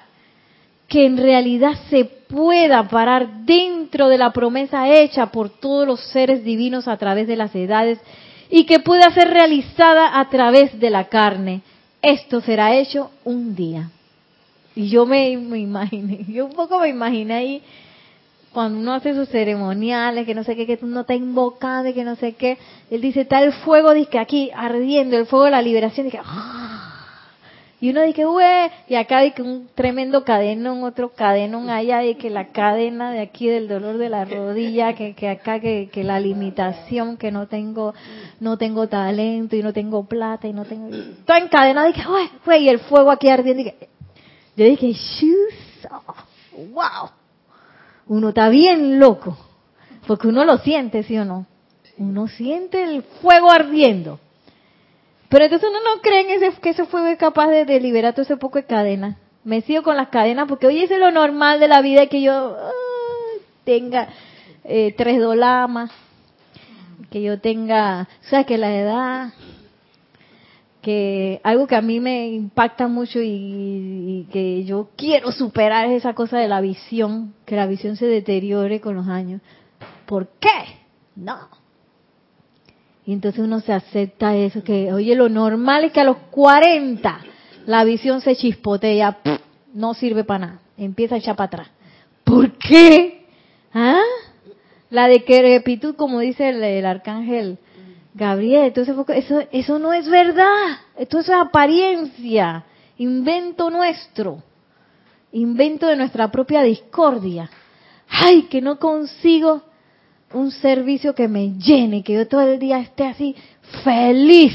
que en realidad se pueda parar dentro de la promesa hecha por todos los seres divinos a través de las edades y que pueda ser realizada a través de la carne. Esto será hecho un día. Y yo me imaginé, yo un poco me imaginé ahí, cuando uno hace sus ceremoniales, que no sé qué, que uno está invocando, que no sé qué, él dice, está el fuego, dice, aquí, ardiendo, el fuego de la liberación, dice, ¡ah! Y uno dice, güey, y acá dice un tremendo cadenón, otro cadenón allá, de que la cadena de aquí del dolor de la rodilla, que acá, que la limitación, que no tengo talento, y no tengo plata, y no tengo... Está encadenado, dije, güey, y el fuego aquí ardiendo, y que... Yo dije, shoes, wow, uno está bien loco, porque uno lo siente, ¿sí o no? Uno siente el fuego ardiendo. Pero entonces uno no cree en que ese fuego es capaz de liberar todo ese poco de cadena. Me sigo con las cadenas porque hoy es lo normal de la vida que yo tenga $3 más, que yo tenga, o sea, que la edad... que algo que a mí me impacta mucho y que yo quiero superar es esa cosa de la visión, que la visión se deteriore con los años. ¿Por qué? No. Y entonces uno se acepta eso, que oye, lo normal es que a los 40 la visión se chispotea, no sirve para nada, empieza a echar para atrás. ¿Por qué? ¿Ah? La de decrepitud, como dice el arcángel Gabriel. Entonces eso no es verdad, esto es apariencia, invento nuestro, invento de nuestra propia discordia. Ay, que no consigo un servicio que me llene, que yo todo el día esté así feliz,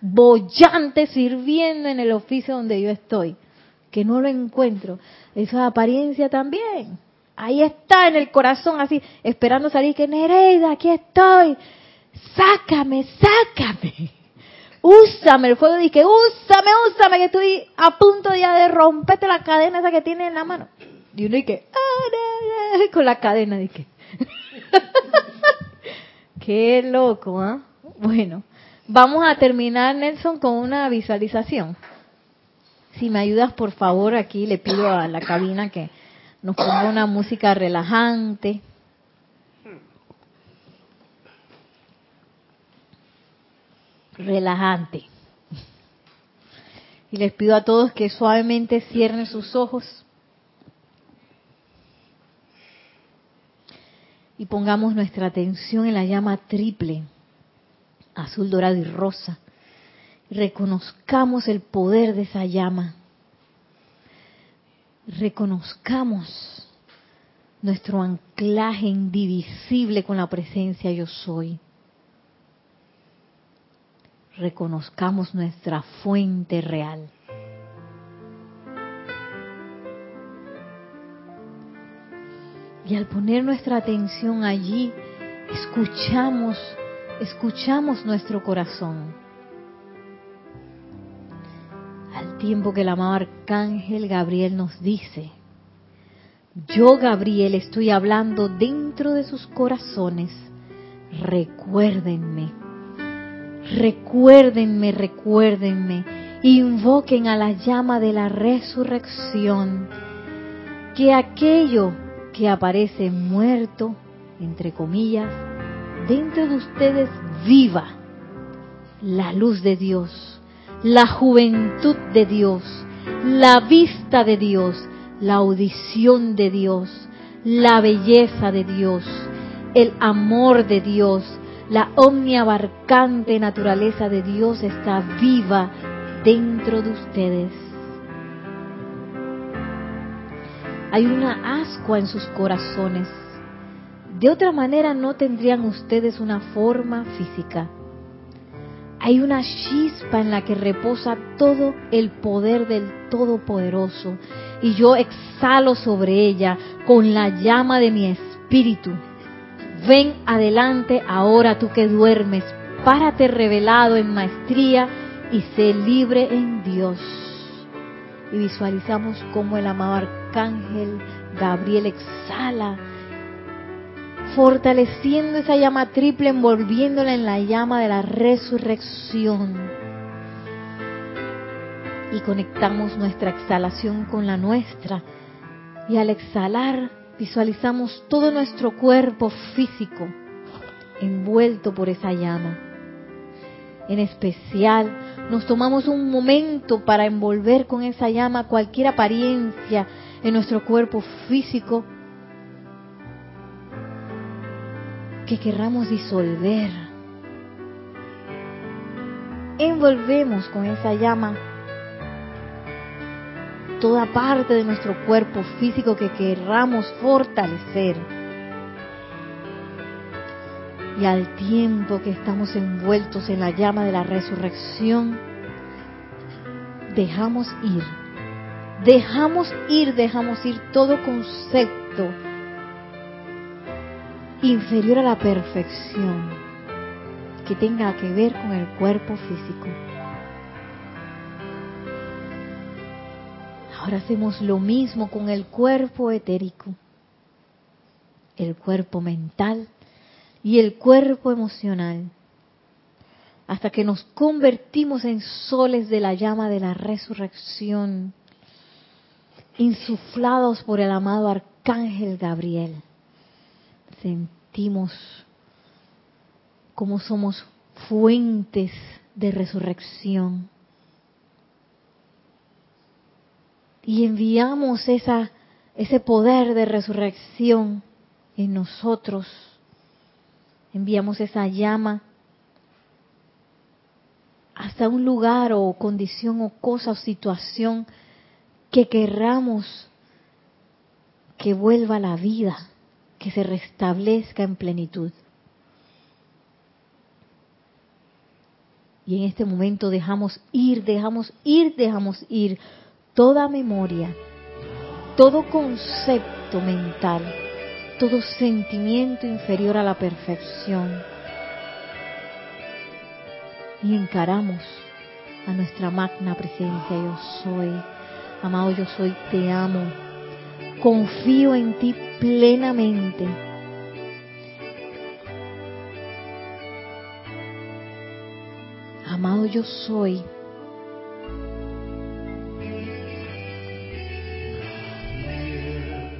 bollante, sirviendo en el oficio donde yo estoy, que no lo encuentro. Eso es apariencia también. Ahí está en el corazón así, esperando salir, que Nereida, aquí estoy, sácame, sácame, úsame. El fuego dice que úsame, úsame, que estoy a punto ya de romperte la cadena esa que tienes en la mano. Y uno dice, ¡ah, con la cadena! Dice, qué loco, ¿ah? ¿Eh? Bueno, vamos a terminar, Nelson, con una visualización. Si me ayudas, por favor, aquí le pido a la cabina que nos ponga una música relajante. Relajante. Y les pido a todos que suavemente cierren sus ojos y pongamos nuestra atención en la llama triple, azul, dorado y rosa. Reconozcamos el poder de esa llama. Reconozcamos nuestro anclaje indivisible con la presencia yo soy. Reconozcamos nuestra fuente real. Y al poner nuestra atención allí, escuchamos nuestro corazón. Al tiempo que el amado Arcángel Gabriel nos dice, yo, Gabriel, estoy hablando dentro de sus corazones, recuérdenme, recuérdenme, recuérdenme, invoquen a la llama de la resurrección, que aquello que aparece muerto, entre comillas, dentro de ustedes viva la luz de Dios, la juventud de Dios, la vista de Dios, la audición de Dios, la belleza de Dios, el amor de Dios, la omniabarcante naturaleza de Dios está viva dentro de ustedes. Hay una ascua en sus corazones. De otra manera no tendrían ustedes una forma física. Hay una chispa en la que reposa todo el poder del Todopoderoso, y yo exhalo sobre ella con la llama de mi espíritu. Ven adelante ahora, tú que duermes, párate revelado en maestría y sé libre en Dios. Y visualizamos cómo el amado Arcángel Gabriel exhala, fortaleciendo esa llama triple, envolviéndola en la llama de la resurrección. Y conectamos nuestra exhalación con la nuestra. Y al exhalar, visualizamos todo nuestro cuerpo físico envuelto por esa llama. En especial, nos tomamos un momento para envolver con esa llama cualquier apariencia en nuestro cuerpo físico que querramos disolver. Envolvemos con esa llama toda parte de nuestro cuerpo físico que querramos fortalecer. Y al tiempo que estamos envueltos en la llama de la resurrección, dejamos ir todo concepto inferior a la perfección que tenga que ver con el cuerpo físico. Ahora hacemos lo mismo con el cuerpo etérico, el cuerpo mental y el cuerpo emocional, hasta que nos convertimos en soles de la llama de la resurrección, insuflados por el amado Arcángel Gabriel. Sentimos cómo somos fuentes de resurrección. Y enviamos ese poder de resurrección en nosotros. Enviamos esa llama hasta un lugar o condición o cosa o situación que querramos que vuelva a la vida, que se restablezca en plenitud. Y en este momento dejamos ir, dejamos ir, dejamos ir toda memoria, todo concepto mental, todo sentimiento inferior a la perfección. Y encaramos a nuestra magna presencia, yo soy. Amado yo soy, te amo. Confío en ti plenamente. Amado yo soy,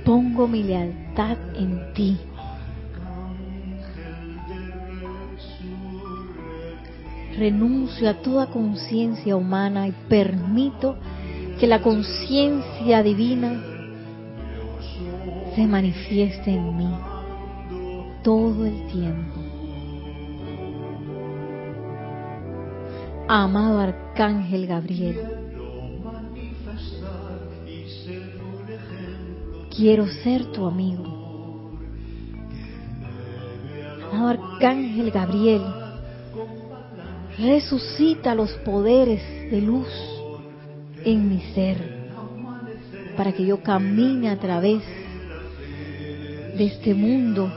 pongo mi lealtad en ti. Renuncio a toda conciencia humana y permito que la conciencia divina se manifieste en mí todo el tiempo. Amado Arcángel Gabriel, quiero ser tu amigo. Amado Arcángel Gabriel, resucita los poderes de luz en mi ser para que yo camine a través de este mundo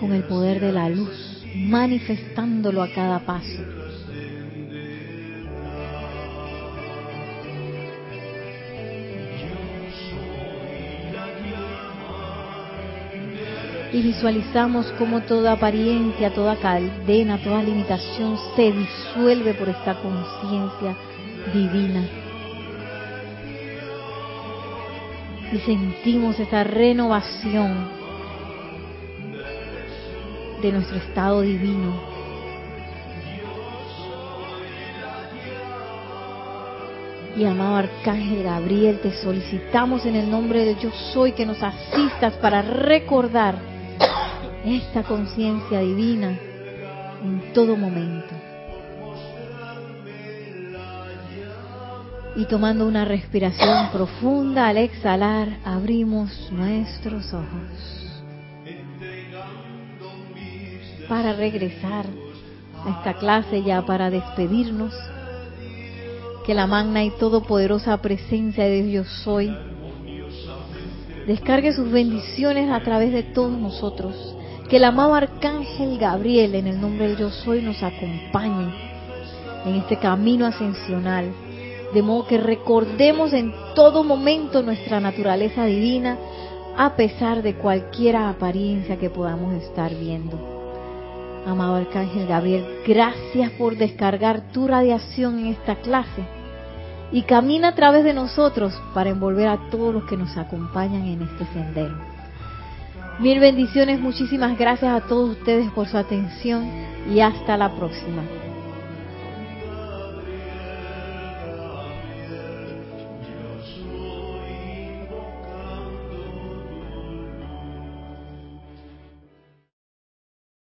con el poder de la luz, manifestándolo a cada paso. Y visualizamos cómo toda apariencia, toda cadena, toda limitación se disuelve por esta conciencia divina. Y sentimos esa renovación de nuestro estado divino. Y amado Arcángel Gabriel, te solicitamos en el nombre de Yo Soy que nos asistas para recordar esta conciencia divina en todo momento. Y tomando una respiración profunda, al exhalar, abrimos nuestros ojos para regresar a esta clase ya para despedirnos. Que la magna y todopoderosa presencia de Dios Yo Soy descargue sus bendiciones a través de todos nosotros. Que el amado Arcángel Gabriel, en el nombre del Yo Soy, nos acompañe en este camino ascensional, de modo que recordemos en todo momento nuestra naturaleza divina, a pesar de cualquier apariencia que podamos estar viendo. Amado Arcángel Gabriel, gracias por descargar tu radiación en esta clase y camina a través de nosotros para envolver a todos los que nos acompañan en este sendero. Mil bendiciones, muchísimas gracias a todos ustedes por su atención y hasta la próxima.